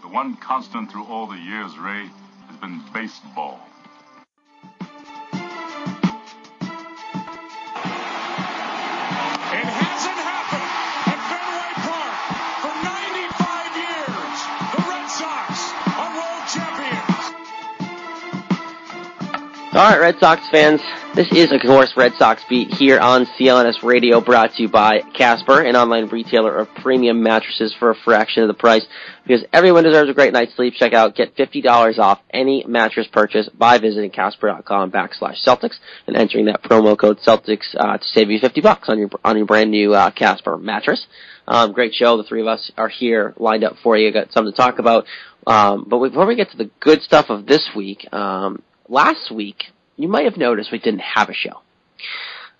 The one constant through all the years, Ray, has been baseball. It hasn't happened at Fenway Park for 95 years. The Red Sox are world champions. All right, Red Sox fans, this is, of course, Red Sox Beat here on CLNS Radio, brought to you by Casper, an online retailer of premium mattresses for a fraction of the price. Because everyone deserves a great night's sleep, check out, get $50 off any mattress purchase by visiting Casper.com/Celtics and entering that promo code Celtics to save you $50 on your brand new Casper mattress. Great show. The three of us are here lined up for you. Got something to talk about. But before we get to the good stuff of this week, last week you might have noticed we didn't have a show.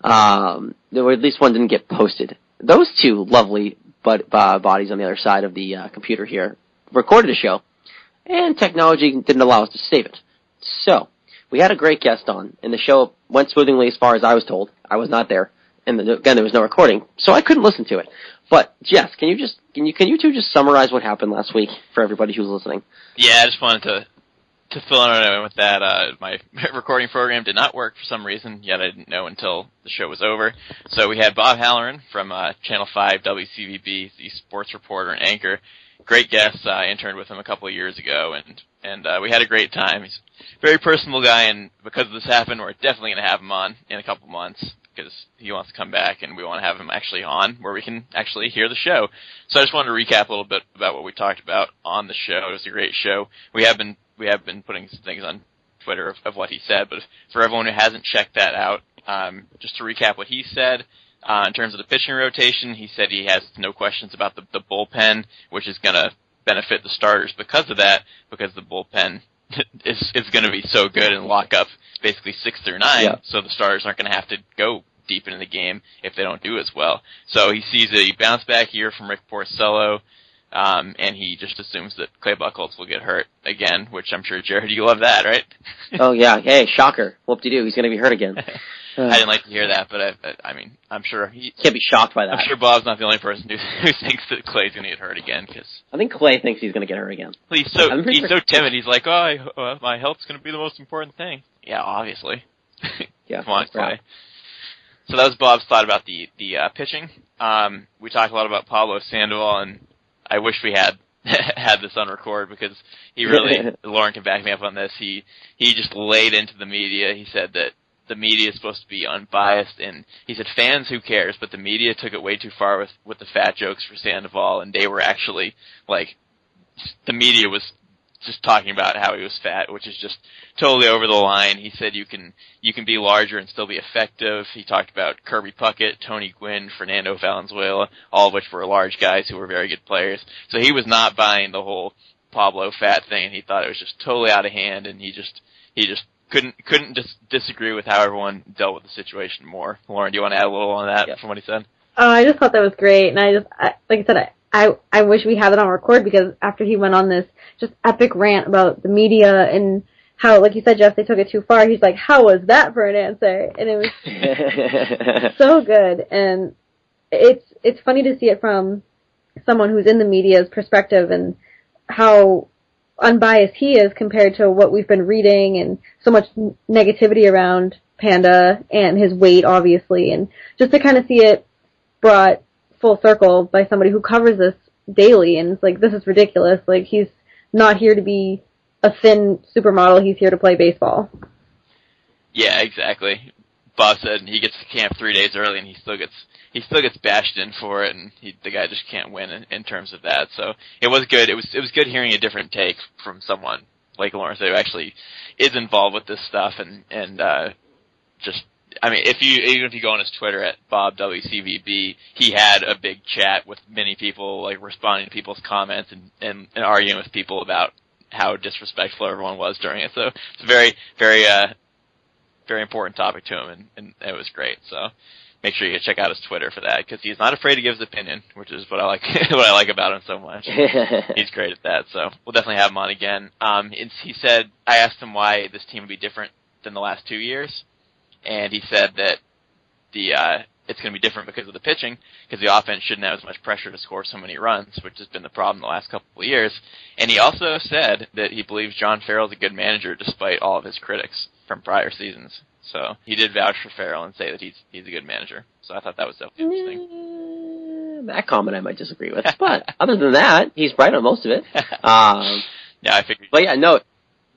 Or at least one didn't get posted. Those two lovely bodies on the other side of the computer here recorded a show, and technology didn't allow us to save it. So we had a great guest on, and the show went swimmingly as far as I was told. I was not there, and again there was no recording, so I couldn't listen to it. But Jess, can you two just summarize what happened last week for everybody who's listening? Yeah, I just wanted to fill in with that. My recording program did not work for some reason, yet I didn't know until the show was over. So we had Bob Halloran from Channel 5 WCVB, the sports reporter and anchor. Great guest. I interned with him a couple of years ago, and we had a great time. He's a very personable guy, and because this happened, we're definitely going to have him on in a couple months because he wants to come back, and we want to have him actually on where we can actually hear the show. So I just wanted to recap a little bit about what we talked about on the show. It was a great show. We have been putting some things on Twitter of what he said, but for everyone who hasn't checked that out, just to recap what he said, in terms of the pitching rotation, he said he has no questions about the bullpen, which is going to benefit the starters because of that, because the bullpen is going to be so good and lock up basically 6 through 9, yeah. So the starters aren't going to have to go deep into the game if they don't do as well. So he sees a bounce back year from Rick Porcello, and he just assumes that Clay Buchholz will get hurt again, which I'm sure, Jared, you love that, right? Oh, yeah. Hey, shocker. Whoop-de-doo. He's going to be hurt again. I didn't like to hear that, but I mean, I'm sure he can't be shocked by that. I'm sure Bob's not the only person who thinks that Clay's going to get hurt again. Cause I think Clay thinks he's going to get hurt again. He's so timid. He's like, my health's going to be the most important thing. Yeah, obviously. Yeah, come on, Clay. So that was Bob's thought about the pitching. We talked a lot about Pablo Sandoval, and I wish we had had this on record because he really, Lauren can back me up on this, he just laid into the media. He said that the media is supposed to be unbiased, and he said fans, who cares, but the media took it way too far with the fat jokes for Sandoval, and they were actually, like, the media was just talking about how he was fat, which is just totally over the line. He said you can be larger and still be effective. He talked about Kirby Puckett, Tony Gwynn, Fernando Valenzuela, all of which were large guys who were very good players. So he was not buying the whole Pablo fat thing. He thought it was just totally out of hand, and he just couldn't just disagree with how everyone dealt with the situation more. Lauren, do you want to add a little on that from what he said? Oh, I just thought that was great, and I wish we had it on record, because after he went on this just epic rant about the media and how, like you said, Jeff, they took it too far, he's like, how was that for an answer? And it was so good. And it's funny to see it from someone who's in the media's perspective and how unbiased he is compared to what we've been reading and so much negativity around Panda and his weight, obviously. And just to kind of see it brought full circle by somebody who covers this daily, and it's like, this is ridiculous. Like, he's not here to be a thin supermodel. He's here to play baseball. Yeah, exactly. Bob said he gets to camp 3 days early, and he still gets bashed in for it, and the guy just can't win in terms of that. So it was good. It was good hearing a different take from someone like Lawrence, who actually is involved with this stuff, and just. I mean, even if you go on his Twitter at Bob WCVB, he had a big chat with many people, like responding to people's comments and arguing with people about how disrespectful everyone was during it. So it's a very, very, very important topic to him, and it was great. So make sure you check out his Twitter for that, because he's not afraid to give his opinion, which is what I like about him so much. He's great at that. So we'll definitely have him on again. He said, I asked him why this team would be different than the last 2 years. And he said that it's going to be different because of the pitching, because the offense shouldn't have as much pressure to score so many runs, which has been the problem the last couple of years. And he also said that he believes John Farrell's a good manager despite all of his critics from prior seasons. So he did vouch for Farrell and say that he's a good manager. So I thought that was definitely interesting. That comment I might disagree with, but other than that, he's right on most of it. Yeah, I figured. But yeah, no.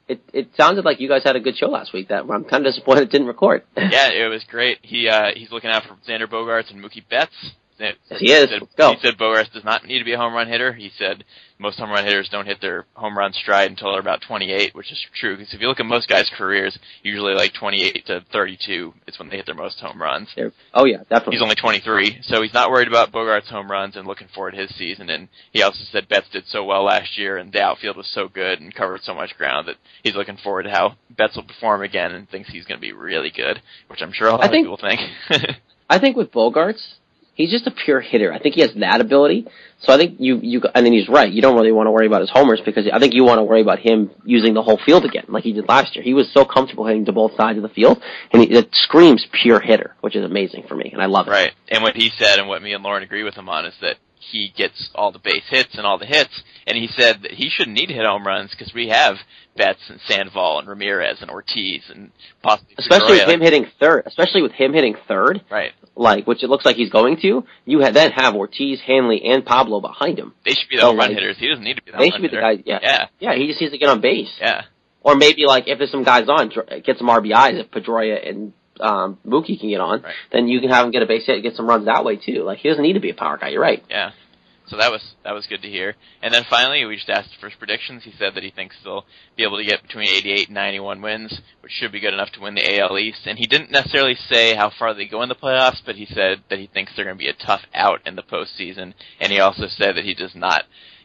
It sounded like you guys had a good show last week. That I'm kind of disappointed it didn't record. Yeah, it was great. He's looking out for Xander Bogaerts and Mookie Betts. Yes, he is. He said Bogaerts does not need to be a home run hitter. He said most home run hitters don't hit their home run stride until they're about 28, which is true. Because if you look at most guys' careers, usually like 28 to 32 is when they hit their most home runs. Oh, yeah, definitely. He's only 23, so he's not worried about Bogaerts' home runs and looking forward to his season. And he also said Betts did so well last year and the outfield was so good and covered so much ground that he's looking forward to how Betts will perform again and thinks he's going to be really good, which I'm sure a lot of people think. I think with Bogaerts, he's just a pure hitter. I think he has that ability. So I think and then he's right. You don't really want to worry about his homers, because I think you want to worry about him using the whole field again, like he did last year. He was so comfortable hitting to both sides of the field, and it screams pure hitter, which is amazing for me, and I love it. Right. And what he said, and what me and Lauren agree with him on, is that he gets all the base hits and all the hits, and he said that he shouldn't need to hit home runs because we have Betts and Sandoval and Ramirez and Ortiz and possibly especially with him hitting third, right? Like, which it looks like he's going to. You then have Ortiz, Hanley, and Pablo behind him. They should be the home run hitters. He doesn't need to be the home run hitter. They should be the guys. Yeah. He just needs to get on base. Yeah. Or maybe, like, if there's some guys on, get some RBIs if Pedroia and Mookie can get on, right. Then you can have him get a base hit and get some runs that way too. Like, he doesn't need to be a power guy, you're right. Yeah. So that was good to hear. And then finally, we just asked for his predictions. He said that he thinks they'll be able to get between 88 and 91 wins, which should be good enough to win the AL East. And he didn't necessarily say how far they go in the playoffs, but he said that he thinks they're going to be a tough out in the postseason. And he also said that he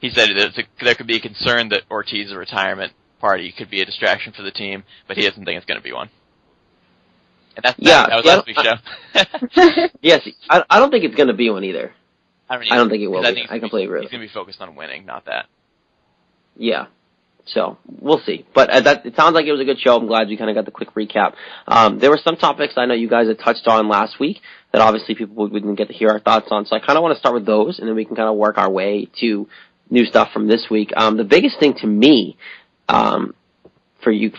said that there could be a concern that Ortiz's retirement party could be a distraction for the team, but he doesn't think it's going to be one. And that was last week's show. Yes, I don't think it's going to be one either. I don't think it will be. I completely agree. He's going to be focused on winning, not that. Yeah. So, we'll see. But it sounds like it was a good show. I'm glad we kind of got the quick recap. There were some topics I know you guys had touched on last week that obviously people didn't get to hear our thoughts on. So, I kind of want to start with those, and then we can kind of work our way to new stuff from this week. The biggest thing to me...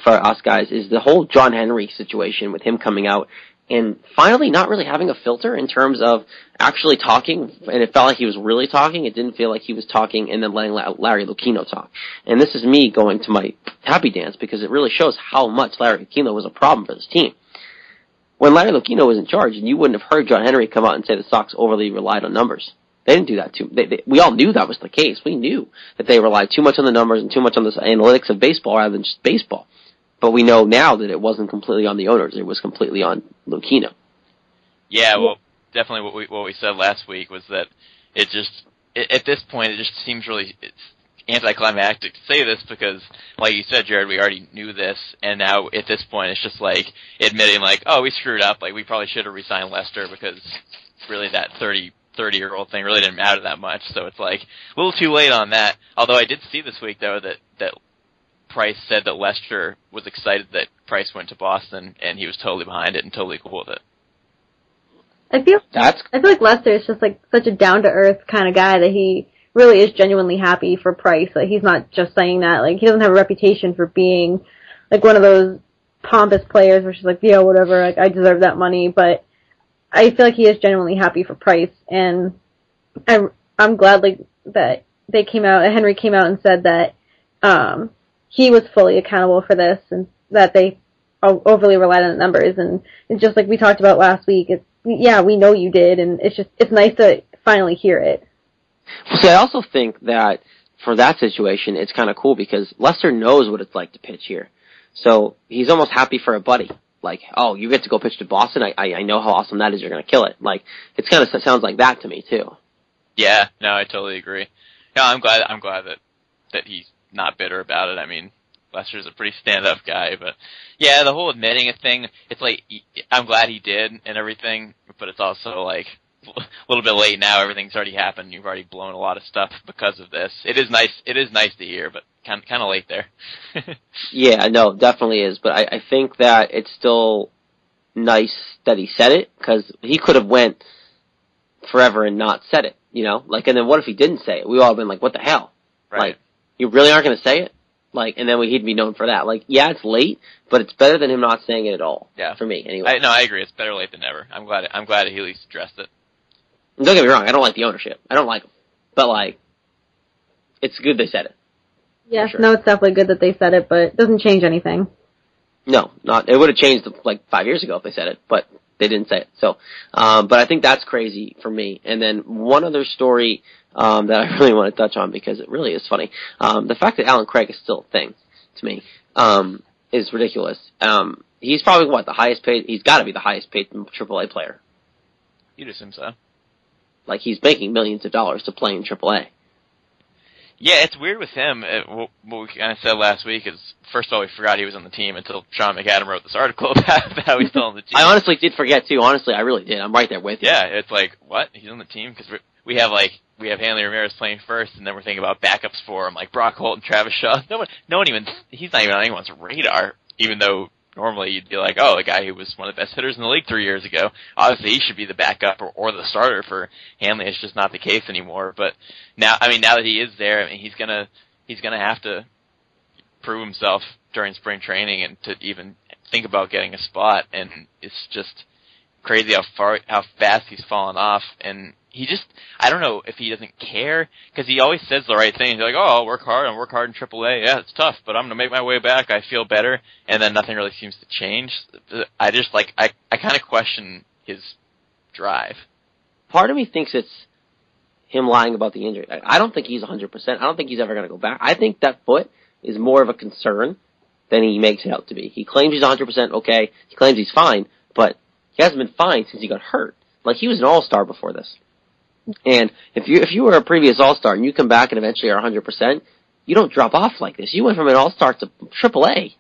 for us guys is the whole John Henry situation with him coming out and finally not really having a filter in terms of actually talking, and it felt like he was really talking. It didn't feel like he was talking and then letting Larry Lucchino talk. And this is me going to my happy dance because it really shows how much Larry Lucchino was a problem for this team. When Larry Lucchino was in charge, and you wouldn't have heard John Henry come out and say the Sox overly relied on numbers. They didn't do that too. We all knew that was the case. We knew that they relied too much on the numbers and too much on the analytics of baseball rather than just baseball. But we know now that it wasn't completely on the owners. It was completely on Lucchino. Yeah, well, definitely what we said last week was that it just, at this point, it just seems really anticlimactic to say this because, like you said, Jared, we already knew this, and now at this point it's just like admitting, like, oh, we screwed up. Like, we probably should have re-signed Lester because really that 30-year-old thing really didn't matter that much, so it's like a little too late on that. Although I did see this week though that Price said that Lester was excited that Price went to Boston and he was totally behind it and totally cool with it. I feel like Lester is just like such a down to earth kind of guy that he really is genuinely happy for Price. Like, he's not just saying that. Like, he doesn't have a reputation for being like one of those pompous players where she's like, yeah, whatever, like, I deserve that money, but I feel like he is genuinely happy for Price, and I'm glad, like, that they came out, Henry came out and said that he was fully accountable for this and that they overly relied on the numbers. And it's just like we talked about last week, it's, yeah, we know you did, and it's just, it's nice to finally hear it. Well, see, I also think that for that situation, it's kind of cool because Lester knows what it's like to pitch here. So he's almost happy for a buddy. Like, oh, you get to go pitch to Boston? I know how awesome that is. You're going to kill it. Like, it's kind of sounds like that to me, too. Yeah, no, I totally agree. No, I'm glad that he's not bitter about it. I mean, Lester's a pretty stand-up guy, but yeah, the whole admitting it thing, it's like, I'm glad he did and everything, but it's also like, a little bit late now, everything's already happened, you've already blown a lot of stuff because of this. It is nice to hear, but kind of late there. Yeah, no, definitely is, but I think that it's still nice that he said it, because he could have went forever and not said it, you know? Like, and then what if he didn't say it? We all have been like, what the hell? Right. Like, you really aren't going to say it? Like, and then he'd be known for that. Like, yeah, it's late, but it's better than him not saying it at all. Yeah. For me, anyway. I agree. It's better late than never. I'm glad he at least addressed it. Don't get me wrong, I don't like the ownership. I don't like them. But, like, it's good they said it. Yes, sure. No, it's definitely good that they said it, but it doesn't change anything. No, not. It would have changed, like, 5 years ago if they said it, but they didn't say it. So, but I think that's crazy for me. And then one other story that I really want to touch on because it really is funny. The fact that Alan Craig is still a thing to me is ridiculous. He's probably, the highest paid? He's got to be the highest paid AAA player. You'd assume so. Like, he's making millions of dollars to play in AAA. Yeah, it's weird with him. What we kind of said last week is, first of all, we forgot he was on the team until Sean McAdam wrote this article about how he's still on the team. I honestly did forget, too. Honestly, I really did. I'm right there with you. Yeah, it's like, what? He's on the team? Because we have Hanley Ramirez playing first, and then we're thinking about backups for him, like Brock Holt and Travis Shaw. No one even, he's not even on anyone's radar, even though normally you'd be like, oh, the guy who was one of the best hitters in the league 3 years ago, obviously he should be the backup or the starter for Hanley. It's just not the case anymore. But now that he is there, I mean, he's gonna have to prove himself during spring training and to even think about getting a spot. And it's just crazy how fast he's fallen off. And he just, I don't know if he doesn't care, because he always says the right thing. He's like, oh, I'll work hard in AAA. Yeah, it's tough, but I'm going to make my way back. I feel better. And then nothing really seems to change. I just, like, I kind of question his drive. Part of me thinks it's him lying about the injury. I don't think he's 100%. I don't think he's ever going to go back. I think that foot is more of a concern than he makes it out to be. He claims he's 100% okay. He claims he's fine, but he hasn't been fine since he got hurt. Like, he was an all-star before this. And if you were a previous All-Star and you come back and eventually are 100%, you don't drop off like this. You went from an All-Star to AAA.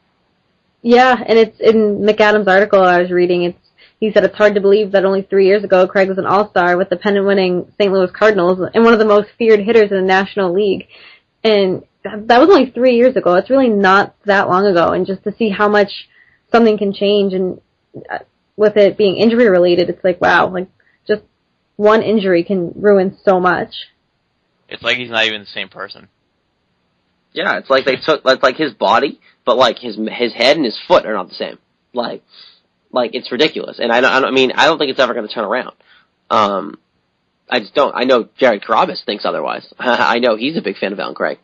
Yeah, and it's in McAdam's article I was reading. He said it's hard to believe that only 3 years ago Craig was an All-Star with the pennant-winning St. Louis Cardinals and one of the most feared hitters in the National League. And that was only 3 years ago. It's really not that long ago. And just to see how much something can change, and with it being injury-related, it's like, wow, like, one injury can ruin so much. It's like he's not even the same person. Yeah, it's like they took, it's like his body, but like his head and his foot are not the same. Like it's ridiculous. And I don't think it's ever going to turn around. I just don't. I know Jared Carabas thinks otherwise. I know he's a big fan of Alan Craig,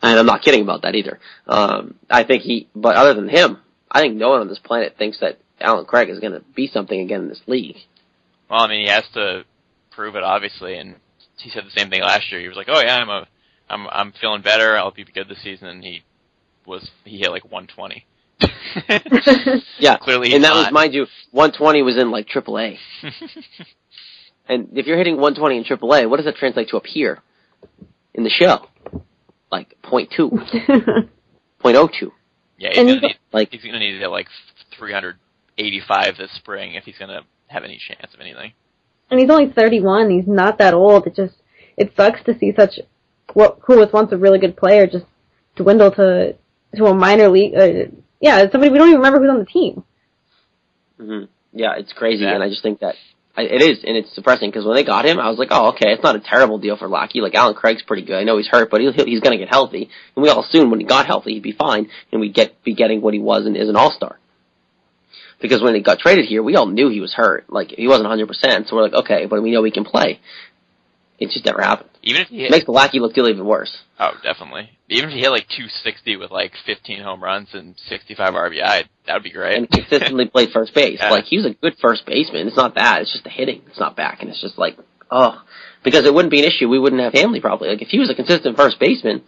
and I'm not kidding about that either. I think but other than him, I think no one on this planet thinks that Alan Craig is going to be something again in this league. Well, I mean, he has to prove it, obviously, and he said the same thing last year. He was like, "Oh yeah, I'm feeling better. I'll be good this season." And he hit like 120. Yeah, clearly, and that was, mind you, 120 was in like AAA. And if you're hitting 120 in AAA, what does that translate to up here in the show? Like 0.2, 0.02. Yeah, he's gonna need to hit like 385 this spring if he's gonna have any chance of anything. And he's only 31. He's not that old. It sucks to see such who was once a really good player just dwindle to a minor league. Somebody we don't even remember who's on the team. Mm-hmm. Yeah, it's crazy, yeah. And I just think that it is, and it's depressing, because when they got him, I was like, oh, okay, it's not a terrible deal for Lockey. Like, Alan Craig's pretty good. I know he's hurt, but he's going to get healthy. And we all assumed when he got healthy, he'd be fine, and we'd be getting what he was and is an all-star. Because when he got traded here, we all knew he was hurt. Like, he wasn't 100%, so we're like, okay, but we know he can play. It just never happened. Even if he hit, makes the Lackey look even worse. Oh, definitely. Even if he hit like 260 with like 15 home runs and 65 RBI, that would be great. And consistently played first base. Yeah. Like, he was a good first baseman. It's not that. It's just the hitting. It's not back. And it's just like, oh. Because it wouldn't be an issue. We wouldn't have Hanley probably. Like, if he was a consistent first baseman,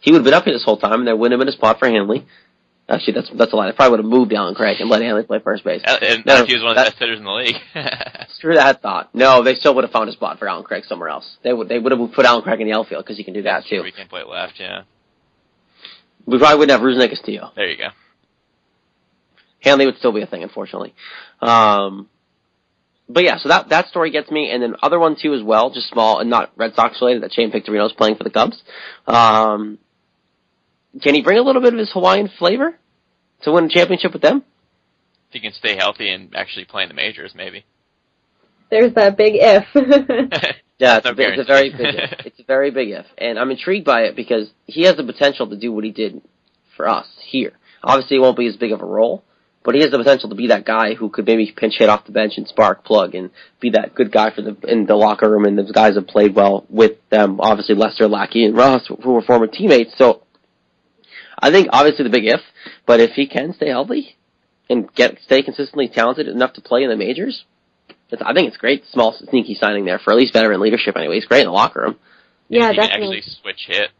he would have been up here this whole time and there wouldn't have been a spot for Hanley. Actually, that's a lie. I probably would have moved Alan Craig and let Hanley play first base. And no, he was one of the best hitters in the league. Screw that thought. No, they still would have found a spot for Alan Craig somewhere else. They would have put Alan Craig in the outfield because he can do that, too. We can play left, yeah. We probably wouldn't have Rusney Castillo. There you go. Hanley would still be a thing, unfortunately. But yeah, so that story gets me. And then other one, too, as well, just small and not Red Sox related, that Shane Victorino's playing for the Cubs. Can he bring a little bit of his Hawaiian flavor to win a championship with them? If he can stay healthy and actually play in the majors, maybe. There's that big if. Yeah, it's a very big if. It's a very big if. And I'm intrigued by it because he has the potential to do what he did for us here. Obviously, it won't be as big of a role, but he has the potential to be that guy who could maybe pinch hit off the bench and spark plug and be that good guy in the locker room. And those guys have played well with them, obviously Lester, Lackey, and Ross, who were former teammates. So I think obviously the big if, but if he can stay healthy and stay consistently talented enough to play in the majors, I think it's great. Small sneaky signing there for at least veteran leadership. Anyway, it's great in the locker room. Yeah, definitely. He can actually switch hit,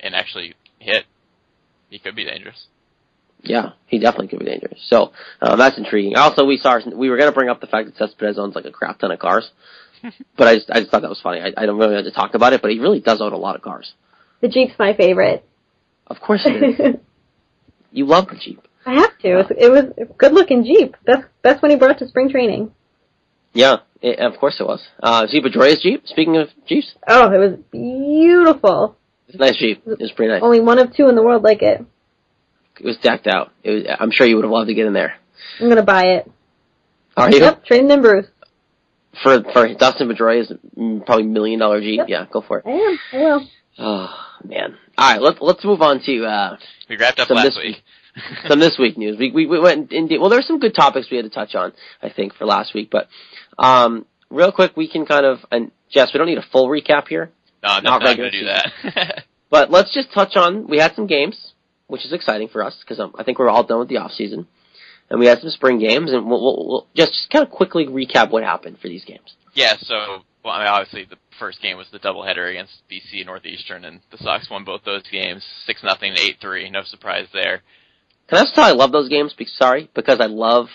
and actually hit. He could be dangerous. Yeah, he definitely could be dangerous. So that's intriguing. Also, we were going to bring up the fact that Cespedes owns like a crap ton of cars, but I just thought that was funny. I don't really have to talk about it, but he really does own a lot of cars. The Jeep's my favorite. Of course it is. You love the Jeep. I have to. It was a good-looking Jeep. That's when he brought to spring training. Yeah, of course it was. Zeba Joy's Jeep, speaking of Jeeps. Oh, it was beautiful. It's a nice Jeep. It was pretty nice. Only one of two in the world like it. It was decked out. I'm sure you would have loved to get in there. I'm going to buy it. Are you? Yep, trading in Bruce. For Dustin Pedroia's probably $1 million Jeep, yep. Yeah, go for it. I am. I will. Oh, man. All right, let's move on to we wrapped up last week. Some this week news. We went into, well, there were some good topics we had to touch on, I think, for last week. But real quick, we can kind of, and Jess, we don't need a full recap here. No, I'm not going to do that. But let's just touch on, we had some games, which is exciting for us because I think we're all done with the off season, and we had some spring games, and we'll just kind of quickly recap what happened for these games. Yeah, so. Well, I mean, obviously, the first game was the doubleheader against BC and Northeastern, and the Sox won both those games, 6-0 to 8-3. No surprise there. Can I just tell you I love those games? Because I know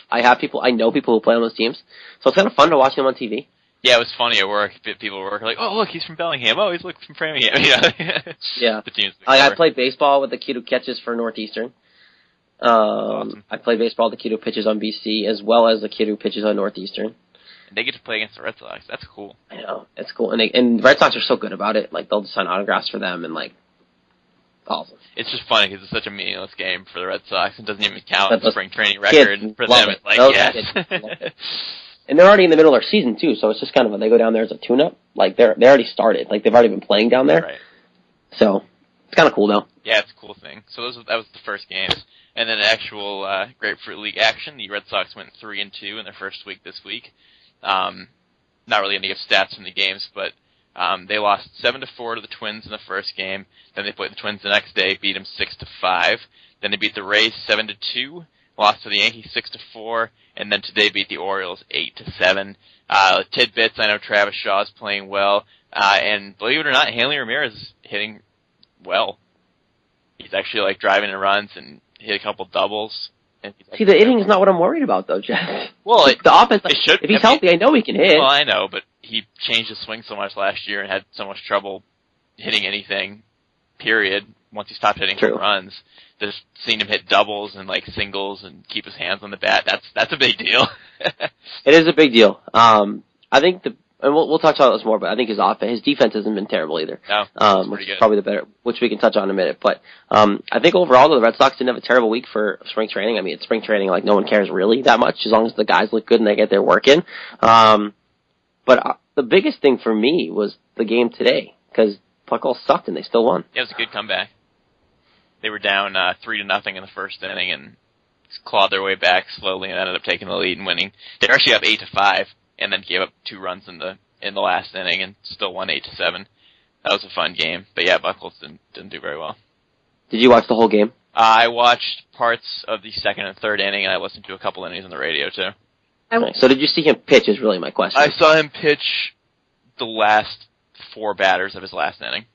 people who play on those teams, so it's kind of fun to watch them on TV. Yeah, it was funny at work. People were like, "Oh, look, he's from Bellingham. Oh, he's from Framingham." You know? Yeah. The teams I played baseball with the kid who catches for Northeastern. Awesome. I played baseball with the kid who pitches on BC as well as the kid who pitches on Northeastern. They get to play against the Red Sox. That's cool. I know. That's cool. And the Red Sox are so good about it. Like, they'll just sign autographs for them and, awesome. It's just funny because it's such a meaningless game for the Red Sox. It doesn't even count the spring training record. For them, it's yes. And they're already in the middle of their season, too, so it's just kind of when they go down there as a tune-up. Like, they already started. Like, they've already been playing down there. Right. So, it's kind of cool, though. Yeah, it's a cool thing. So, that was the first game. And then actual Grapefruit League action. The Red Sox went 3-2 in their first week this week. Not really going to give stats from the games, but they lost 7-4 to the Twins in the first game. Then they played the Twins the next day, beat them 6-5. Then they beat the Rays 7-2, lost to the Yankees 6-4, and then today beat the Orioles 8-7. Tidbits, I know Travis Shaw's playing well, and believe it or not, Hanley Ramirez is hitting well. He's actually driving in runs and hit a couple doubles. See, the hitting is not what I'm worried about, though, Jeff. Well, the offense, if he's healthy, I know he can hit. Well, I know, but he changed his swing so much last year and had so much trouble hitting anything, period, once he stopped hitting home runs. Just seeing him hit doubles and, singles and keep his hands on the bat, that's a big deal. It is a big deal. I think and we'll touch on this more, but I think his defense hasn't been terrible either. No, which is probably the better, which we can touch on in a minute. But I think overall, though, the Red Sox didn't have a terrible week for spring training. I mean, it's spring training; no one cares really that much as long as the guys look good and they get their work in. But the biggest thing for me was the game today because Buchholz sucked and they still won. Yeah, it was a good comeback. They were down 3-0 in the first inning and clawed their way back slowly and ended up taking the lead and winning. They're actually up 8-5. And then gave up 2 runs in the in the last inning and still won 8-7. That was a fun game. But yeah, Buchholz didn't do very well. Did you watch the whole game? I watched parts of the second and third inning, and I listened to a couple innings on the radio, too. So did you see him pitch is really my question. I saw him pitch the last four batters of his last inning,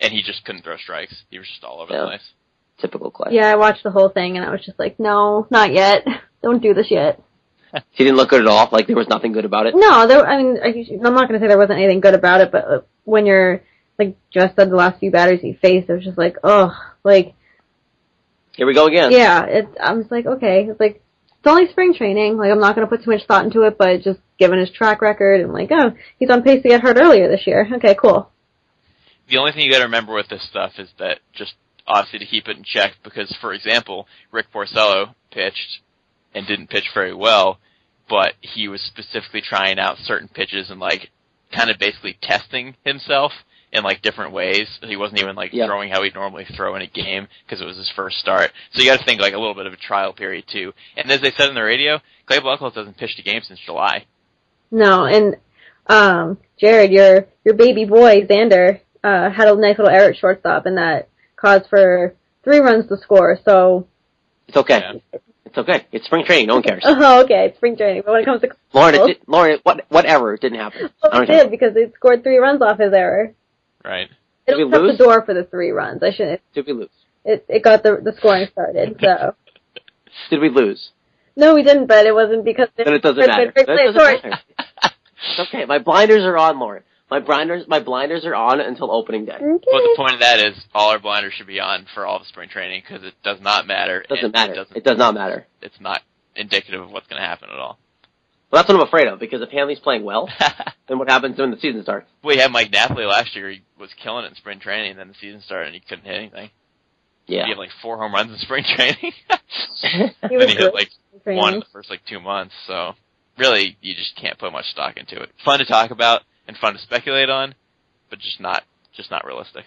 and he just couldn't throw strikes. He was just all over the place. Typical Clay. Yeah, I watched the whole thing, and I was just like, no, not yet. Don't do this yet. He didn't look good at all? Like, there was nothing good about it? No, I'm not going to say there wasn't anything good about it, but when you're, like Jess said, the last few batters he faced, it was just like, ugh, like... Here we go again. Yeah, I'm just like, okay. It's like, it's only spring training. Like, I'm not going to put too much thought into it, but just given his track record and like, oh, he's on pace to get hurt earlier this year. Okay, cool. The only thing you got to remember with this stuff is that just obviously to keep it in check because, for example, Rick Porcello pitched and didn't pitch very well, but he was specifically trying out certain pitches and like kind of basically testing himself in like different ways. He wasn't even like throwing how he'd normally throw in a game because it was his first start. So you got to think like a little bit of a trial period too. And as they said on the radio, Clay Buchholz hasn't pitched a game since July. No, and Jared, your baby boy Xander had a nice little error at shortstop, and that caused for 3 runs to score. So it's okay. Yeah. It's okay. It's spring training. No one cares. Oh, okay. It's spring training. But when it comes to Lauren, what error didn't happen? Well, it did because they scored 3 runs off his error. Right. It opened the door for the 3 runs. I shouldn't. Did we lose? It got the scoring started. So. Did we lose? No, we didn't. But it wasn't because. Then it doesn't matter. It's okay. My blinders are on, Lauren. My blinders are on until opening day. Okay. But the point of that is, all our blinders should be on for all of spring training because it does not matter. It does not matter. It's not indicative of what's going to happen at all. Well, that's what I'm afraid of, because if Hanley's playing well, then what happens when the season starts? We had Mike Napoli last year. He was killing it in spring training, and then the season started, and he couldn't hit anything. Yeah. He had, like, 4 home runs in spring training. And he hit, like, one in the first, like, 2 months. So, really, you just can't put much stock into it. Fun to talk about and fun to speculate on, but just not realistic.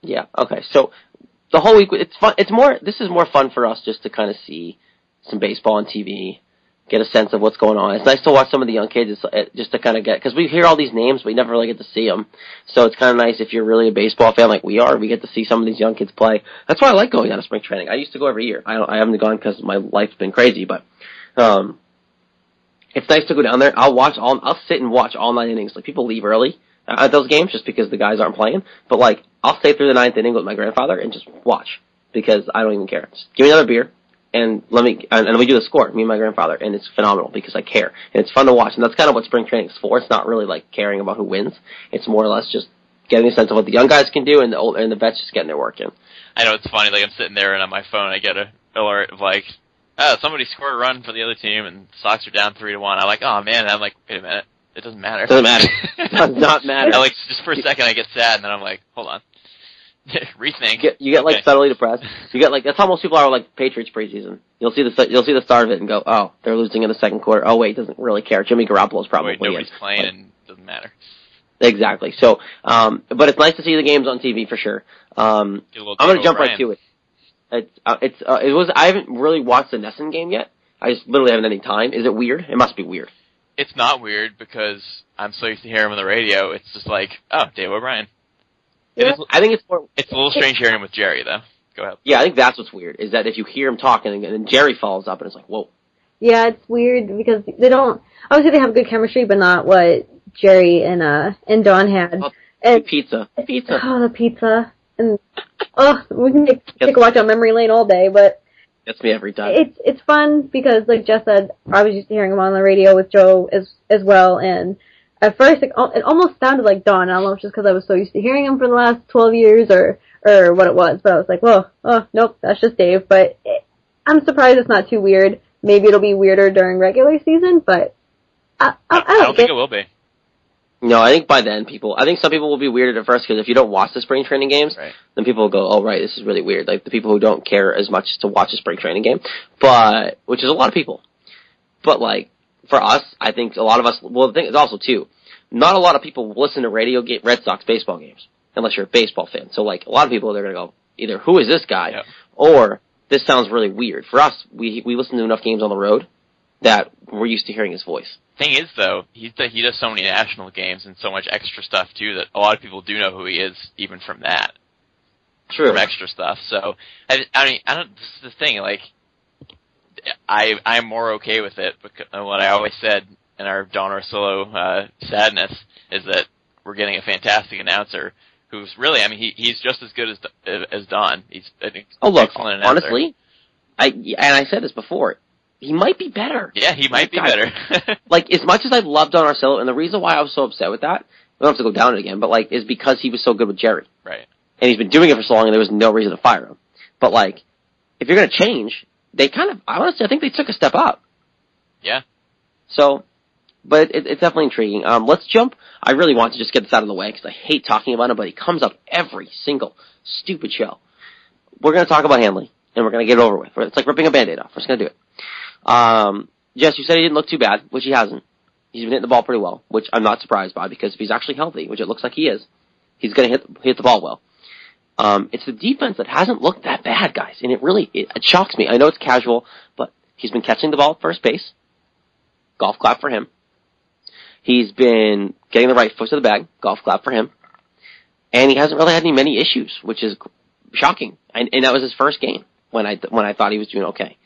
Yeah, okay. So, the whole week, it's fun. This is more fun for us just to kind of see some baseball on TV, get a sense of what's going on. It's nice to watch some of the young kids just to kind of get, because we hear all these names, but we never really get to see them. So it's kind of nice if you're really a baseball fan like we are, we get to see some of these young kids play. That's why I like going out of spring training. I used to go every year. I haven't gone because my life's been crazy, but it's nice to go down there. I'll sit and watch all 9 innings. Like, people leave early at those games just because the guys aren't playing, but like, I'll stay through the 9th inning with my grandfather and just watch because I don't even care. Just give me another beer. And we do the score, me and my grandfather, and it's phenomenal because I care. And it's fun to watch, and that's kind of what spring training is for. It's not really like caring about who wins. It's more or less just getting a sense of what the young guys can do and the vets just getting their work in. I know, it's funny, like I'm sitting there and on my phone I get an alert of like, oh, somebody scored a run for the other team and the Sox are down 3-1. I'm like, oh man, and I'm like, wait a minute, it doesn't matter. It doesn't matter. It does not matter. I, like, just for a second I get sad and then I'm like, hold on. Rethink. You get like subtly depressed. You get like, that's how most people are like Patriots preseason. You'll see the start of it and go, oh, they're losing in the second quarter. Oh wait, doesn't really care. Jimmy Garoppolo's probably nobody's playing and doesn't matter. Exactly. So, but it's nice to see the games on TV for sure. I'm gonna jump right to it. I haven't really watched the Nesson game yet. I just literally haven't any time. Is it weird? It must be weird. It's not weird because I'm so used to hearing him on the radio. It's just like, oh, Dave O'Brien. Yeah. I think it's more... It's a little strange hearing him with Jerry, though. Go ahead. Yeah, I think that's what's weird, is that if you hear him talking, and then Jerry follows up, and it's like, whoa. Yeah, it's weird, because they don't... Obviously, they have good chemistry, but not what Jerry and Don had. Oh, and pizza. Oh, the pizza. And, oh, we can take a walk down memory lane all day, but... Gets me every time. It's fun, because, like Jess said, I was used to hearing him on the radio with Joe as well, and... At first, it almost sounded like Don. I don't know if it's just because I was so used to hearing him for the last 12 years or what it was. But I was like, whoa, oh, nope, that's just Dave. But I'm surprised it's not too weird. Maybe it'll be weirder during regular season, but I don't think it will be. No, I think by then some people will be weirded at first because if you don't watch the spring training games, right, then people will go, oh, right, this is really weird. Like the people who don't care as much to watch a spring training game, but which is a lot of people. But like, for us, I think a lot of us, well, the thing is also, too, not a lot of people listen to radio Red Sox baseball games, unless you're a baseball fan. So, like, a lot of people, they're going to go, either, who is this guy, or this sounds really weird. For us, we listen to enough games on the road that we're used to hearing his voice. Thing is, though, he does so many national games and so much extra stuff, too, that a lot of people do know who he is, even from that. True. From extra stuff. So, I mean, this is the thing, like, I'm more okay with it, because what I always said in our Don Orsillo sadness is that we're getting a fantastic announcer who's really, I mean, he's just as good as Don. He's an excellent announcer. Honestly, I said this before, he might be better. Yeah, he might be better. Like, as much as I loved Don Orsillo, and the reason why I was so upset with that, we don't have to go down it again, but, like, is because he was so good with Jerry. Right. And he's been doing it for so long, and there was no reason to fire him. But, like, if you're going to change, they kind of, honestly, I think they took a step up. Yeah. So, but it's definitely intriguing. Let's jump. I really want to just get this out of the way, because I hate talking about him, but he comes up every single stupid show. We're going to talk about Hanley, and we're going to get it over with. It's like ripping a Band-Aid off. We're just going to do it. Jess, you said he didn't look too bad, which he hasn't. He's been hitting the ball pretty well, which I'm not surprised by, because if he's actually healthy, which it looks like he is, he's going to hit the ball well. It's the defense that hasn't looked that bad, guys, and it really shocks me. I know it's casual, but he's been catching the ball at first base. Golf clap for him. He's been getting the right foot to the bag. Golf clap for him. And he hasn't really had many issues, which is shocking. And that was his first game when I thought he was doing okay.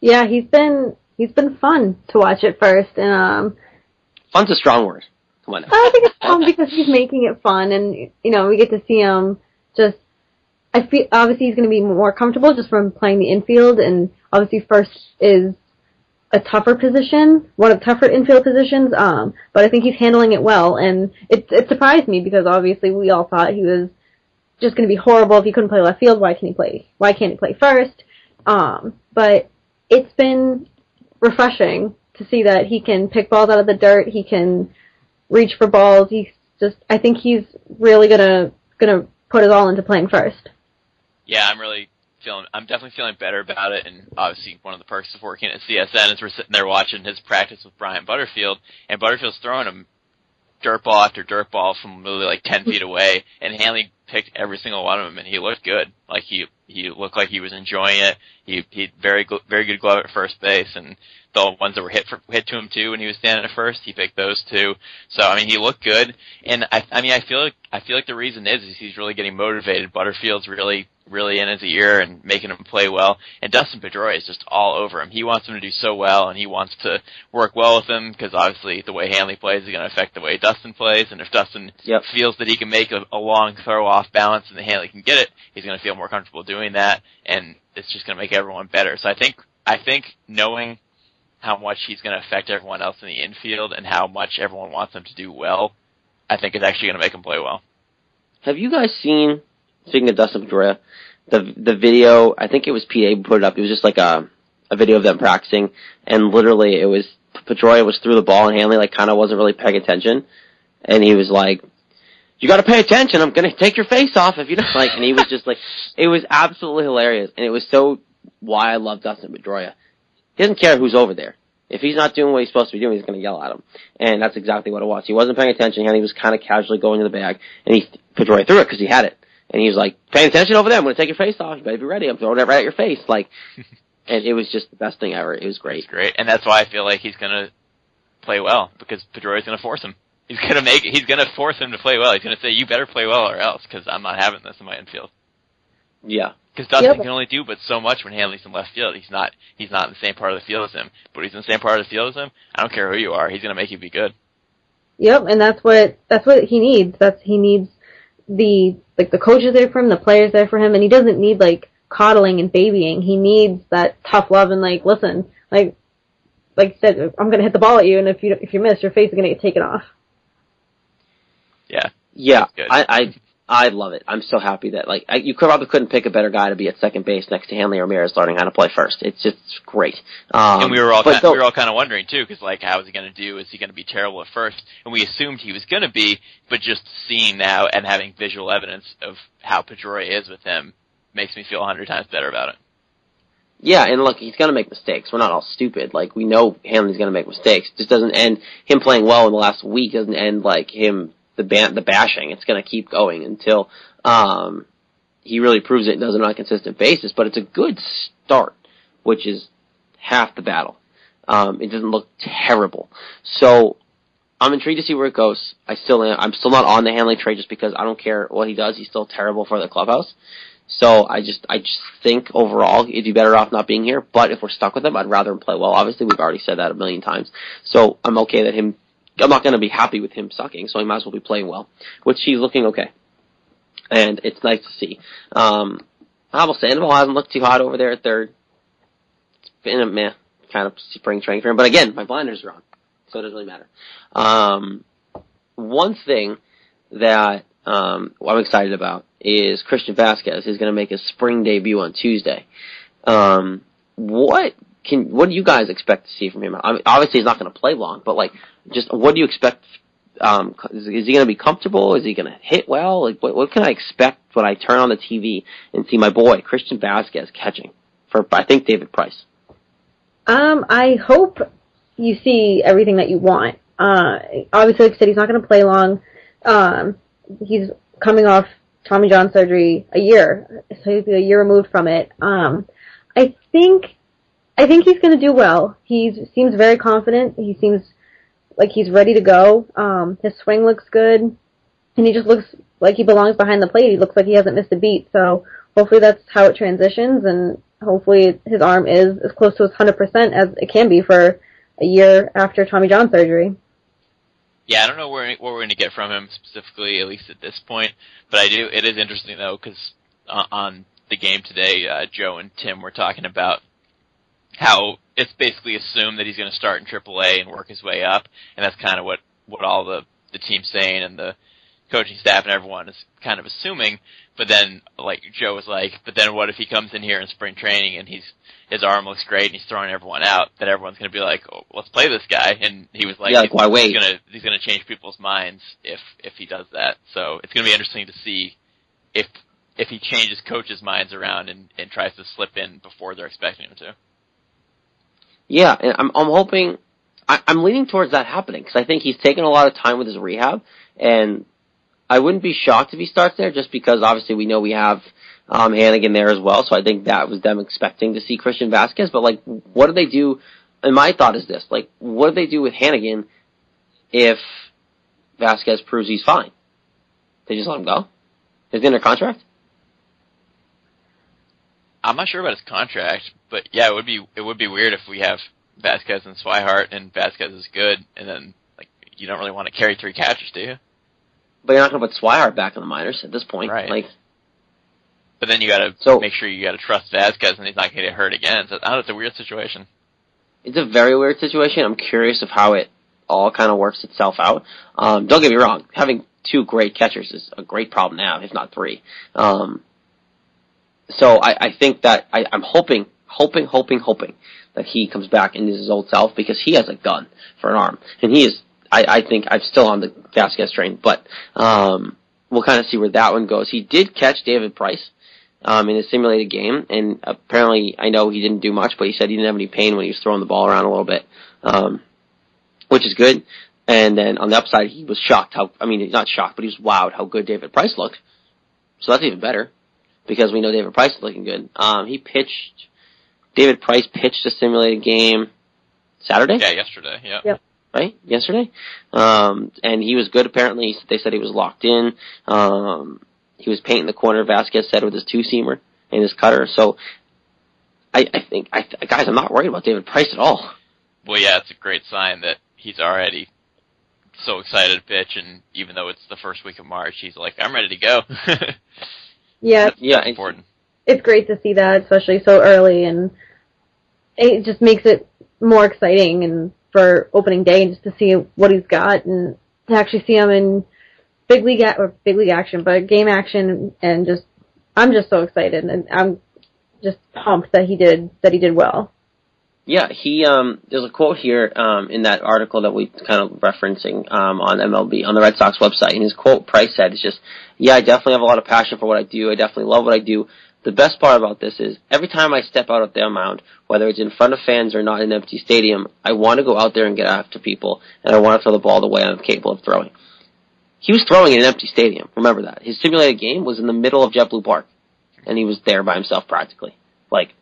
Yeah, he's been fun to watch at first, and fun's a strong word. Come on now. I think it's fun because he's making it fun, and you know we get to see him. Just, I feel obviously he's going to be more comfortable just from playing the infield, and obviously first is a tougher position, one of the tougher infield positions. But I think he's handling it well, and it surprised me because obviously we all thought he was just going to be horrible if he couldn't play left field. Why can't he play first? But it's been refreshing to see that he can pick balls out of the dirt. He can reach for balls. He's just, I think he's really gonna put it all into playing first. Yeah, I'm definitely feeling better about it. And obviously, one of the perks of working at CSN is we're sitting there watching his practice with Brian Butterfield, and Butterfield's throwing him dirt ball after dirt ball from really like 10 feet away, and Hanley picked every single one of them, and he looked good. Like he looked like he was enjoying it. He very good glove at first base, and the ones that were hit to him too when he was standing at first, he picked those two. So I mean, he looked good, and I feel like the reason is he's really getting motivated. Butterfield's really in his ear and making him play well, and Dustin Pedroia is just all over him. He wants him to do so well, and he wants to work well with him, because obviously the way Hanley plays is going to affect the way Dustin plays, and if Dustin feels that he can make a long throw off balance and that Hanley can get it, he's going to feel more comfortable doing that, and it's just going to make everyone better. So I think knowing how much he's going to affect everyone else in the infield and how much everyone wants him to do well, I think is actually going to make him play well. Have you guys seen, speaking of Dustin Pedroia, the video? I think it was PA who put it up. It was just like a video of them practicing, and literally it was Pedroia was threw the ball and Hanley like kind of wasn't really paying attention, and he was like, "You got to pay attention. I'm gonna take your face off if you don't like." And he was just like, it was absolutely hilarious, and it was so why I love Dustin Pedroia. He doesn't care who's over there. If he's not doing what he's supposed to be doing, he's going to yell at him. And that's exactly what it was. He wasn't paying attention, and he was kind of casually going to the bag, and Pedroia threw it because he had it. And he was like, paying attention over there, I'm going to take your face off. You better be ready. I'm throwing it right at your face. Like, and it was just the best thing ever. It was great. It's great. And that's why I feel like he's going to play well, because Pedroia's going to force him. He's going to force him to play well. He's going to say, you better play well or else, because I'm not having this in my infield. Yeah. Because Dustin can only do but so much when Hanley's in left field. He's not in the same part of the field as him. But he's in the same part of the field as him, I don't care who you are, he's going to make you be good. Yep, and that's what he needs. He needs the coaches there for him, the players there for him, and he doesn't need like coddling and babying. He needs that tough love and like, listen, like you said, I'm going to hit the ball at you, and if you miss, your face is going to get taken off. Yeah. Yeah. I love it. I'm so happy that, like, you probably couldn't pick a better guy to be at second base next to Hanley Ramirez learning how to play first. It's just great. And we were all kind of wondering, too, because, like, how is he going to do? Is he going to be terrible at first? And we assumed he was going to be, but just seeing now and having visual evidence of how Pedroia is with him makes me feel 100 times better about it. Yeah, and look, he's going to make mistakes. We're not all stupid. Like, we know Hanley's going to make mistakes. It just doesn't end him playing well in the last week. Doesn't end, like, him... the bashing, it's going to keep going until he really proves it and does it on a consistent basis. But it's a good start, which is half the battle. It doesn't look terrible. So I'm intrigued to see where it goes. I'm still not on the Hanley trade just because I don't care what he does. He's still terrible for the clubhouse. So I just think overall he'd be better off not being here. But if we're stuck with him, I'd rather him play well. Obviously, we've already said that a million times. So I'm okay that him. I'm not going to be happy with him sucking. So he might as well be playing well, which he's looking okay, and it's nice to see. Pablo Sandoval hasn't looked too hot over there at third. It's been a meh kind of spring training for him. But again, my blinders are on, so it doesn't really matter. One thing that I'm excited about is Christian Vasquez. He's going to make his spring debut on Tuesday. What do you guys expect to see from him? I mean, obviously, he's not going to play long, but like, just what do you expect? Is he going to be comfortable? Is he going to hit well? Like, what can I expect when I turn on the TV and see my boy Christian Vasquez catching for, I think, David Price? I hope you see everything that you want. Obviously, like I said, he's not going to play long. He's coming off Tommy John surgery a year, so he'll be a year removed from it. I think he's going to do well. He seems very confident. He seems like he's ready to go. His swing looks good, and he just looks like he belongs behind the plate. He looks like he hasn't missed a beat, so hopefully that's how it transitions, and hopefully his arm is as close to his 100% as it can be for a year after Tommy John surgery. Yeah, I don't know what we're going to get from him specifically, at least at this point, but I do. It is interesting, though, because on the game today, Joe and Tim were talking about how it's basically assumed that he's going to start in AAA and work his way up, and that's kind of what all the team's saying and the coaching staff and everyone is kind of assuming. But then, like, Joe was like, but then what if he comes in here in spring training and his arm looks great and he's throwing everyone out, that everyone's going to be like, oh, let's play this guy. And he was like, yeah, why wait? He's going to change people's minds if he does that. So it's going to be interesting to see if he changes coaches' minds around and tries to slip in before they're expecting him to. Yeah, and I'm hoping, I'm leaning towards that happening, because I think he's taken a lot of time with his rehab, and I wouldn't be shocked if he starts there, just because obviously we know we have Hannigan there as well, so I think that was them expecting to see Christian Vasquez. But like, what do they do, and my thought is this, like, what do they do with Hannigan if Vasquez proves he's fine? They just let him go? Is he under contract? I'm not sure about his contract, but yeah, it would be weird if we have Vasquez and Swihart, and Vasquez is good, and then like you don't really want to carry three catchers, do you? But you're not going to put Swihart back in the minors at this point, right? Like, but then you got to make sure you got to trust Vasquez, and he's not going to get hurt again. So I don't know, it's a weird situation. It's a very weird situation. I'm curious of how it all kind of works itself out. Don't get me wrong, having two great catchers is a great problem now, if not three. So I think that I'm hoping that he comes back and is his old self, because he has a gun for an arm. And he is, I think I'm still on the Vasquez train, but we'll kind of see where that one goes. He did catch David Price in his simulated game, and apparently I know he didn't do much, but he said he didn't have any pain when he was throwing the ball around a little bit, which is good. And then on the upside, he was shocked not shocked, but he was wowed how good David Price looked. So that's even better, because we know David Price is looking good. David Price pitched a simulated game Saturday? Yeah, yesterday, yeah. Right? Yesterday? And he was good, apparently. They said he was locked in. He was painting the corner, Vasquez said, with his two-seamer and his cutter. So, I think, guys, I'm not worried about David Price at all. Well, yeah, it's a great sign that he's already so excited to pitch, and even though it's the first week of March, he's like, I'm ready to go. Yeah, it's great to see that, especially so early, and it just makes it more exciting and for opening day, and just to see what he's got and to actually see him in game action, and just I'm just so excited, and I'm just pumped that he did well. Yeah, he there's a quote here in that article that we kind of referencing on MLB on the Red Sox website, and his quote Price said is just, yeah, I definitely have a lot of passion for what I do. I definitely love what I do. The best part about this is every time I step out of their mound, whether it's in front of fans or not in an empty stadium, I want to go out there and get after people, and I want to throw the ball the way I'm capable of throwing. He was throwing in an empty stadium. Remember that. His simulated game was in the middle of JetBlue Park, and he was there by himself practically. Like,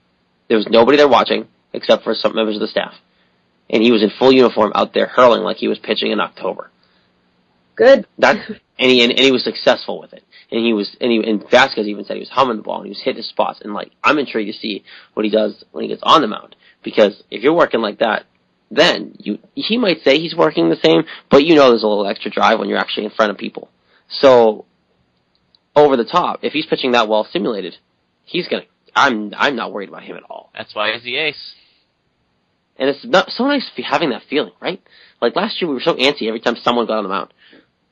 there was nobody there watching, except for some members of the staff. and he was in full uniform out there hurling like he was pitching in October. Good. And he was successful with it. And Vasquez even said he was humming the ball and he was hitting his spots. And like, I'm intrigued to see what he does when he gets on the mound, because if you're working like that, then he might say he's working the same, but you know there's a little extra drive when you're actually in front of people. So over the top, if he's pitching that well simulated, I'm not worried about him at all. That's why he's the ace. And it's not so nice having that feeling, right? Like last year we were so antsy every time someone got on the mound.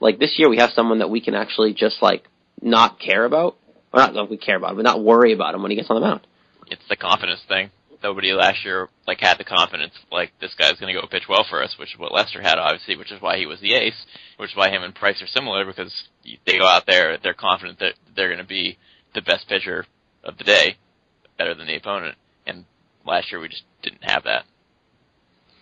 Like this year we have someone that we can actually just like not care about, or not we care about him, but not worry about him when he gets on the mound. It's the confidence thing. Nobody last year like had the confidence like this guy's going to go pitch well for us, which is what Lester had obviously, which is why he was the ace, which is why him and Price are similar, because they go out there, they're confident that they're going to be the best pitcher of the day, better than the opponent. And last year we just didn't have that.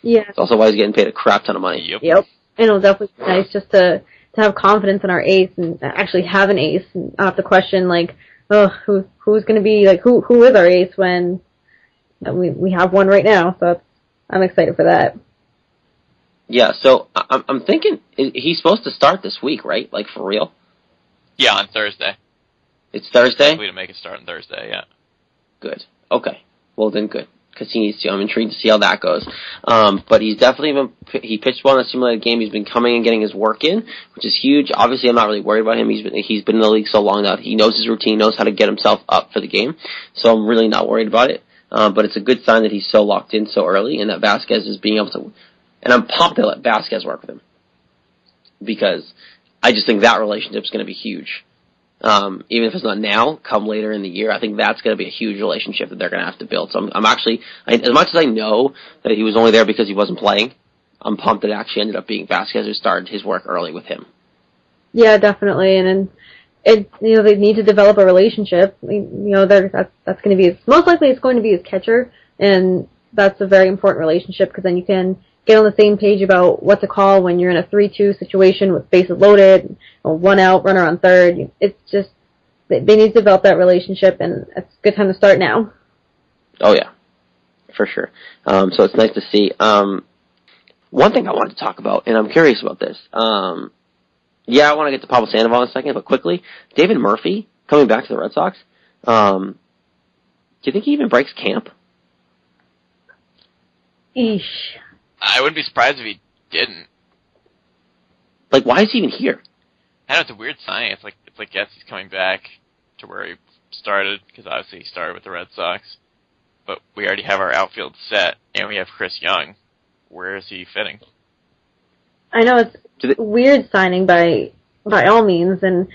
Yeah. It's also why he's getting paid a crap ton of money. Yep. And it'll definitely be nice just to have confidence in our ace and actually have an ace and not have to question like, oh, who's going to be like who is our ace when we have one right now. So I'm excited for that. Yeah. So I'm thinking he's supposed to start this week, right? Like for real? Yeah, on Thursday. It's Thursday? We're going to make it start on Thursday. Yeah. Good. Okay. Well then, good. Because he needs to. I'm intrigued to see how that goes. But he's definitely he pitched well in a simulated game. He's been coming and getting his work in, which is huge. Obviously, I'm not really worried about him. He's been in the league so long now. He knows his routine, knows how to get himself up for the game. So I'm really not worried about it. But it's a good sign that he's so locked in so early and that Vasquez is being able to. And I'm pumped to let Vasquez work with him, because I just think that relationship is going to be huge. Even if it's not now, come later in the year, I think that's going to be a huge relationship that they're going to have to build. So I'm actually, as much as I know that he was only there because he wasn't playing, I'm pumped that it actually ended up being Vasquez who started his work early with him. Yeah, definitely. And they need to develop a relationship. That's going to be most likely it's going to be his catcher, and that's a very important relationship, because then you can get on the same page about what to call when you're in a 3-2 situation with bases loaded, one out, runner on third. It's just, they need to develop that relationship, and it's a good time to start now. Oh, yeah, for sure. So it's nice to see. One thing I wanted to talk about, and I'm curious about this. I want to get to Pablo Sandoval in a second, but quickly, David Murphy coming back to the Red Sox. Do you think he even breaks camp? Eesh. I wouldn't be surprised if he didn't. Like, why is he even here? I don't know, it's a weird sign. It's like yes, he's coming back to where he started, because obviously he started with the Red Sox. But we already have our outfield set, and we have Chris Young. Where is he fitting? I know, it's weird signing by all means, and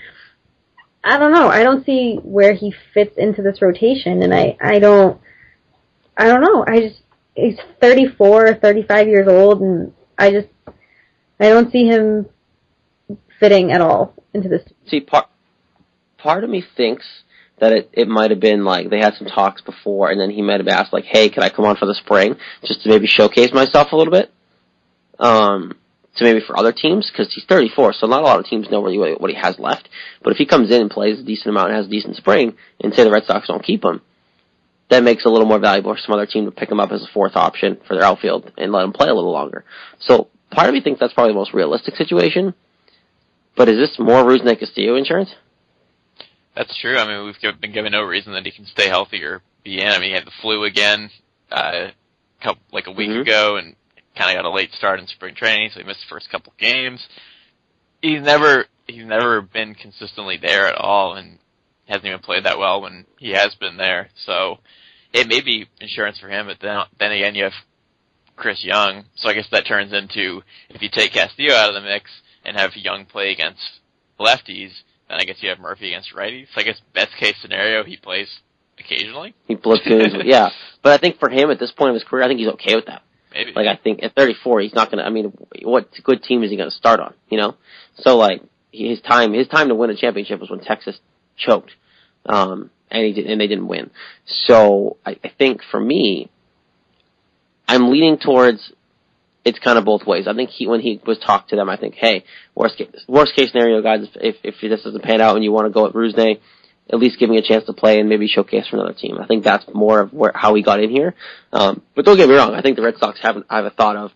I don't know. I don't see where he fits into this rotation, and I don't know. I just... He's 34, 35 years old, and I don't see him fitting at all into this. See, part of me thinks that it might have been like they had some talks before, and then he might have asked, like, hey, could I come on for the spring just to maybe showcase myself a little bit? So maybe for other teams, because he's 34, so not a lot of teams know really what he has left. But if he comes in and plays a decent amount and has a decent spring, and say the Red Sox don't keep him, that makes it a little more valuable for some other team to pick him up as a fourth option for their outfield and let him play a little longer. So part of me thinks that's probably the most realistic situation. But is this more Rusney Castillo insurance? That's true. I mean, we've been given no reason that he can stay healthy or be in. I mean, he had the flu again a week ago, and kind of got a late start in spring training, so he missed the first couple games. He's never been consistently there at all, and hasn't even played that well when he has been there. So it may be insurance for him, but then again, you have Chris Young. So I guess that turns into, if you take Castillo out of the mix and have Young play against lefties, then I guess you have Murphy against righties. So I guess best case scenario, he plays occasionally. He platoons, yeah. But I think for him at this point of his career, I think he's okay with that. Maybe. Like, I think at 34, he's not going to, I mean, what good team is he going to start on, you know? So, like, his time to win a championship was when Texas choked, and they didn't win. So I think for me, I'm leaning towards it's kind of both ways. I think when he was talked to them, I think, hey, worst case scenario, guys, if this doesn't pan out and you want to go at Rusney, at least give me a chance to play and maybe showcase for another team. I think that's more of how we got in here. But don't get me wrong, I think the Red Sox have a thought of,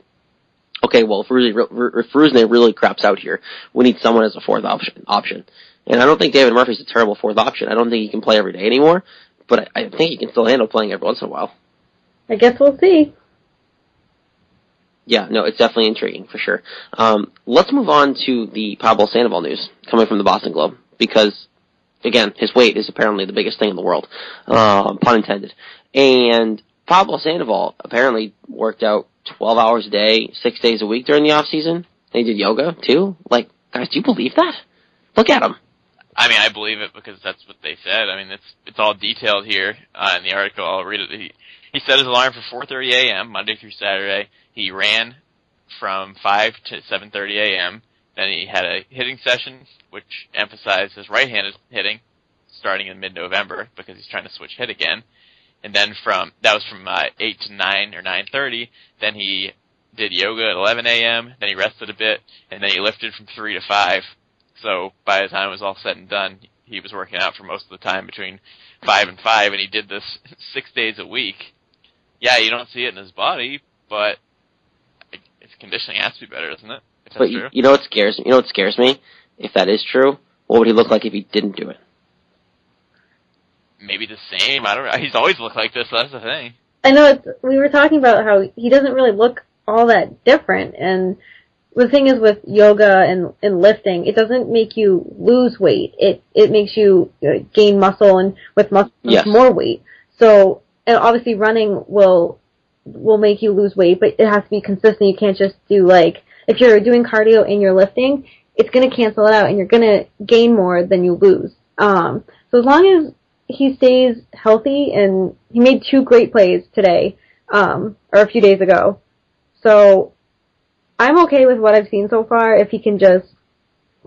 okay, well, if Rusney really craps out here, we need someone as a fourth option. And I don't think David Murphy's a terrible fourth option. I don't think he can play every day anymore, but I think he can still handle playing every once in a while. I guess we'll see. Yeah, no, it's definitely intriguing, for sure. Let's move on to the Pablo Sandoval news coming from the Boston Globe, because, again, his weight is apparently the biggest thing in the world, pun intended. And Pablo Sandoval apparently worked out 12 hours a day, 6 days a week during the off season. And he did yoga, too. Like, guys, do you believe that? Look at him. I mean, I believe it because that's what they said. I mean, it's all detailed here in the article. I'll read it. He set his alarm for 4:30 a.m. Monday through Saturday. He ran from 5 to 7:30 a.m. Then he had a hitting session, which emphasized his right-handed hitting, starting in mid-November because he's trying to switch hit again. And then that was from 8 to 9 or 9:30. Then he did yoga at 11 a.m. Then he rested a bit, and then he lifted from 3 to 5. So by the time it was all said and done, he was working out for most of the time between 5 and 5, and he did this 6 days a week. Yeah, you don't see it in his body, but his conditioning has to be better, doesn't it? But you know what scares me? If that is true, what would he look like if he didn't do it? Maybe the same. I don't know. He's always looked like this. So that's the thing. I know. We were talking about how he doesn't really look all that different, and the thing is with yoga and lifting, it doesn't make you lose weight. It makes you gain muscle, and with muscle, yes, more weight. So, and obviously running will make you lose weight, but it has to be consistent. You can't just do, like, if you're doing cardio and you're lifting, it's going to cancel it out, and you're going to gain more than you lose. So as long as he stays healthy, and he made two great plays today, or a few days ago. So I'm okay with what I've seen so far. If he can just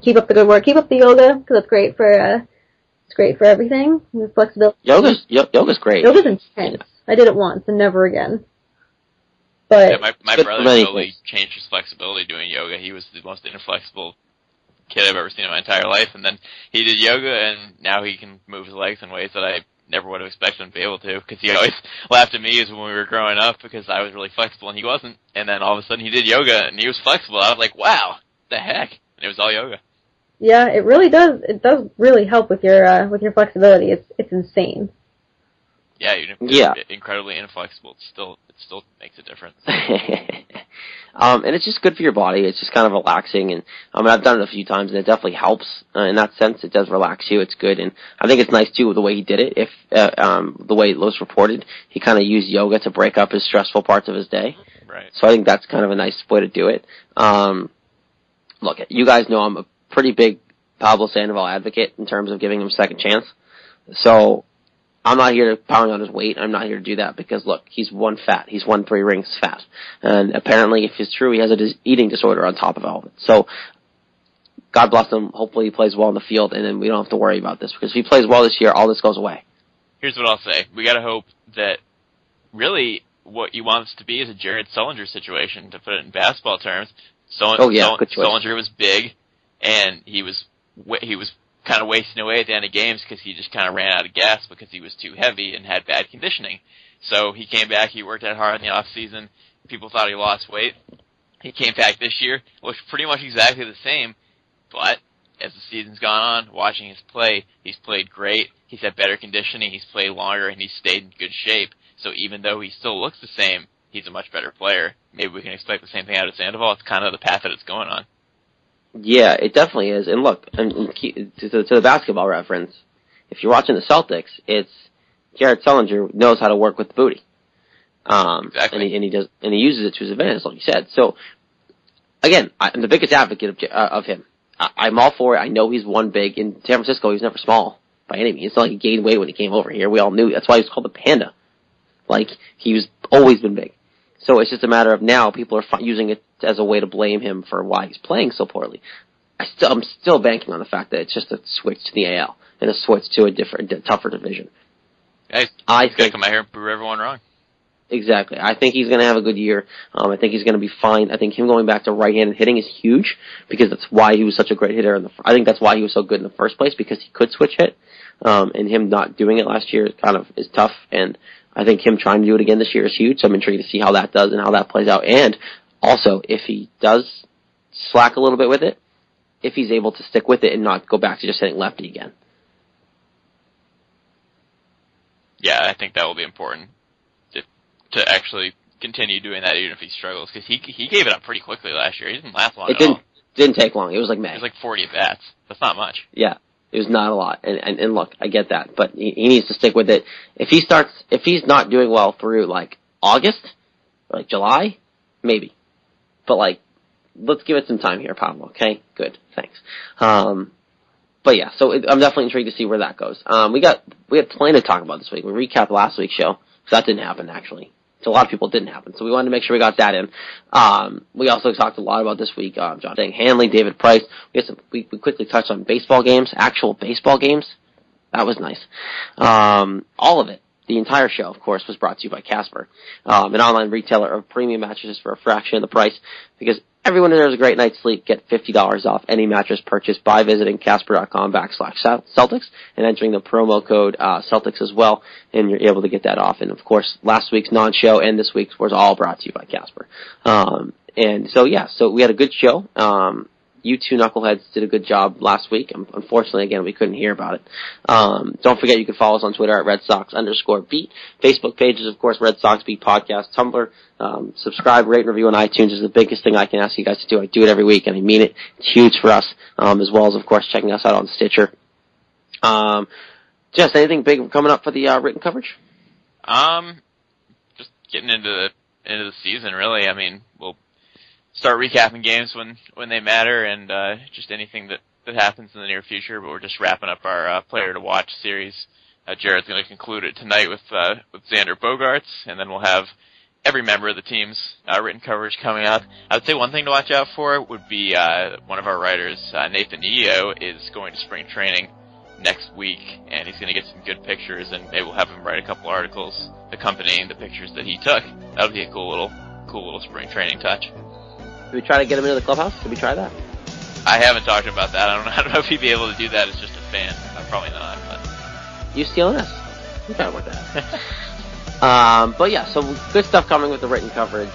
keep up the good work, keep up the yoga, because it's great for everything. The flexibility. Yoga's great. Yoga's intense. I did it once and never again. But yeah, my brother totally changed his flexibility doing yoga. He was the most inflexible kid I've ever seen in my entire life, and then he did yoga, and now he can move his legs in ways that I never would have expected him to be able to, because he always laughed at me as when we were growing up, because I was really flexible and he wasn't, and then all of a sudden he did yoga and he was flexible. I was like, wow, the heck, and it was all yoga. Yeah, it really does. It does really help with your flexibility. It's insane. Yeah, even if it's incredibly inflexible, it still makes a difference. And it's just good for your body. It's just kind of relaxing, and I mean, I've done it a few times, and it definitely helps in that sense. It does relax you. It's good, and I think it's nice too the way he did it. If the way it was reported, he kind of used yoga to break up his stressful parts of his day. Right. So I think that's kind of a nice way to do it. Look, you guys know I'm a pretty big Pablo Sandoval advocate in terms of giving him a second chance. So I'm not here to pound on his weight. I'm not here to do that because, look, he's won fat. He's won 3 rings fat. And apparently, if it's true, he has an eating disorder on top of all of it. So, God bless him. Hopefully, he plays well in the field, and then we don't have to worry about this. Because if he plays well this year, all this goes away. Here's what I'll say. We got to hope that, really, what you want this to be is a Jared Sullinger situation, to put it in basketball terms. Sullinger was big, and he was kind of wasting away at the end of games because he just kind of ran out of gas because he was too heavy and had bad conditioning. So he came back, he worked out hard in the off season. People thought he lost weight. He came back this year, looked pretty much exactly the same, but as the season's gone on, watching his play, he's played great, he's had better conditioning, he's played longer, and he's stayed in good shape. So even though he still looks the same, he's a much better player. Maybe we can expect the same thing out of Sandoval. It's kind of the path that it's going on. Yeah, it definitely is. And look, to the basketball reference, if you're watching the Celtics, it's Jared Sullinger knows how to work with the booty, exactly. and he uses it to his advantage, like you said. So, again, I'm the biggest advocate of him. I'm all for it. I know he's one big in San Francisco. He's never small by any means. It's not like he gained weight when he came over here. We all knew that's why he was called the Panda. Like he's always been big. So it's just a matter of now people are using it as a way to blame him for why he's playing so poorly. I'm still banking on the fact that it's just a switch to the AL and a switch to a different, tougher division. Hey, he's going to come out here and prove everyone wrong. Exactly. I think he's going to have a good year. I think he's going to be fine. I think him going back to right-handed hitting is huge because that's why he was such a great hitter. I think that's why he was so good in the first place, because he could switch hit. and him not doing it last year kind of is tough, and I think him trying to do it again this year is huge. So I'm intrigued to see how that does and how that plays out. And also, if he does slack a little bit with it, if he's able to stick with it and not go back to just hitting lefty again. Yeah, I think that will be important to actually continue doing that, even if he struggles, because he gave it up pretty quickly last year. He didn't last long at all. It didn't take long. It was like May. It was like 40 at-bats. That's not much. Yeah. It was not a lot, and look, I get that, but he needs to stick with it. If he's not doing well through like August, or like July, maybe, but like let's give it some time here, Pablo. Okay, good, thanks. But yeah, so I'm definitely intrigued to see where that goes. We have plenty to talk about this week. We recapped last week's show, so that didn't happen actually. So a lot of people didn't happen, so we wanted to make sure we got that in. We also talked a lot about this week, John Hanley, David Price. We quickly touched on baseball games, actual baseball games. That was nice. All of it, the entire show, of course, was brought to you by Casper, an online retailer of premium mattresses for a fraction of the price, because everyone who deserves a great night's sleep get $50 off any mattress purchase by visiting Casper.com/Celtics and entering the promo code Celtics as well, and you're able to get that off. And, of course, last week's non-show and this week's was all brought to you by Casper. So we had a good show. You two knuckleheads did a good job last week. Unfortunately, again, we couldn't hear about it. Don't forget you can follow us on Twitter at @RedSox_beat. Facebook pages, of course, Red Sox Beat Podcast, Tumblr. Subscribe, rate, and review on iTunes is the biggest thing I can ask you guys to do. I do it every week, and I mean it. It's huge for us, as well as, of course, checking us out on Stitcher. Jess, anything big coming up for the written coverage? Just getting into the end of the season, really. I mean, we'll start recapping games when they matter, and just anything that happens in the near future. But we're just wrapping up our Player to Watch series. Jared's going to conclude it tonight with Xander Bogaerts, and then we'll have every member of the team's written coverage coming out. I would say one thing to watch out for would be one of our writers, Nathan Eo, is going to spring training next week, and he's going to get some good pictures, and maybe we'll have him write a couple articles accompanying the pictures that he took. That'll be a cool little spring training touch. Did we try to get him into the clubhouse? Did we try that? I haven't talked about that. I don't know if he'd be able to do that as just a fan. Probably not. But CLNS. We try to work that out. But yeah, so good stuff coming with the written coverage.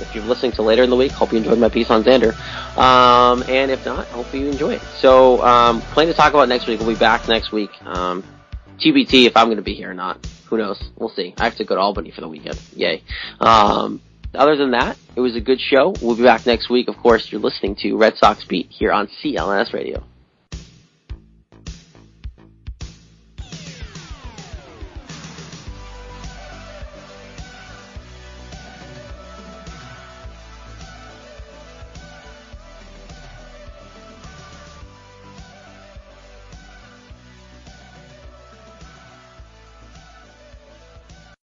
If you're listening to later in the week, hope you enjoyed my piece on Xander. And if not, hope you enjoy it. So plan to talk about next week. We'll be back next week. TBT if I'm going to be here or not. Who knows? We'll see. I have to go to Albany for the weekend. Yay. Other than that, it was a good show. We'll be back next week. Of course, you're listening to Red Sox Beat here on CLNS Radio.